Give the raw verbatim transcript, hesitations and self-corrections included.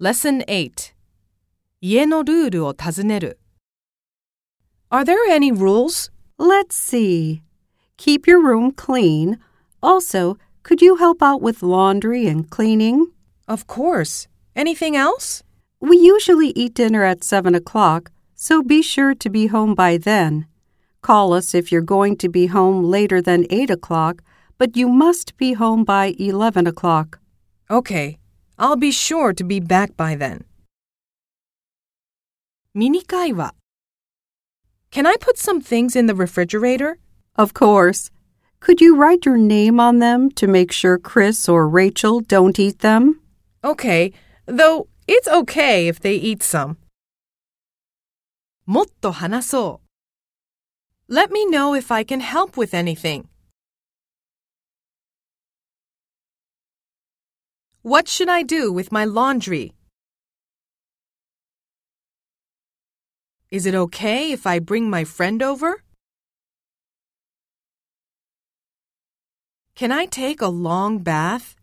Lesson eight. 家のルールを尋ねる。Are there any rules? Let's see. Keep your room clean. Also, could you help out with laundry and cleaning? Of course. Anything else? We usually eat dinner at seven o'clock, so be sure to be home by then. Call us if you're going to be home later than eight o'clock, but you must be home by eleven o'clock. Okay. I'll be sure to be back by then. ミニ会話。Can I put some things in the refrigerator? Of course. Could you write your name on them to make sure Chris or Rachel don't eat them? Okay, though it's okay if they eat some. もっと話そう。Let me know if I can help with anything. What should I do with my laundry? Is it okay if I bring my friend over? Can I take a long bath?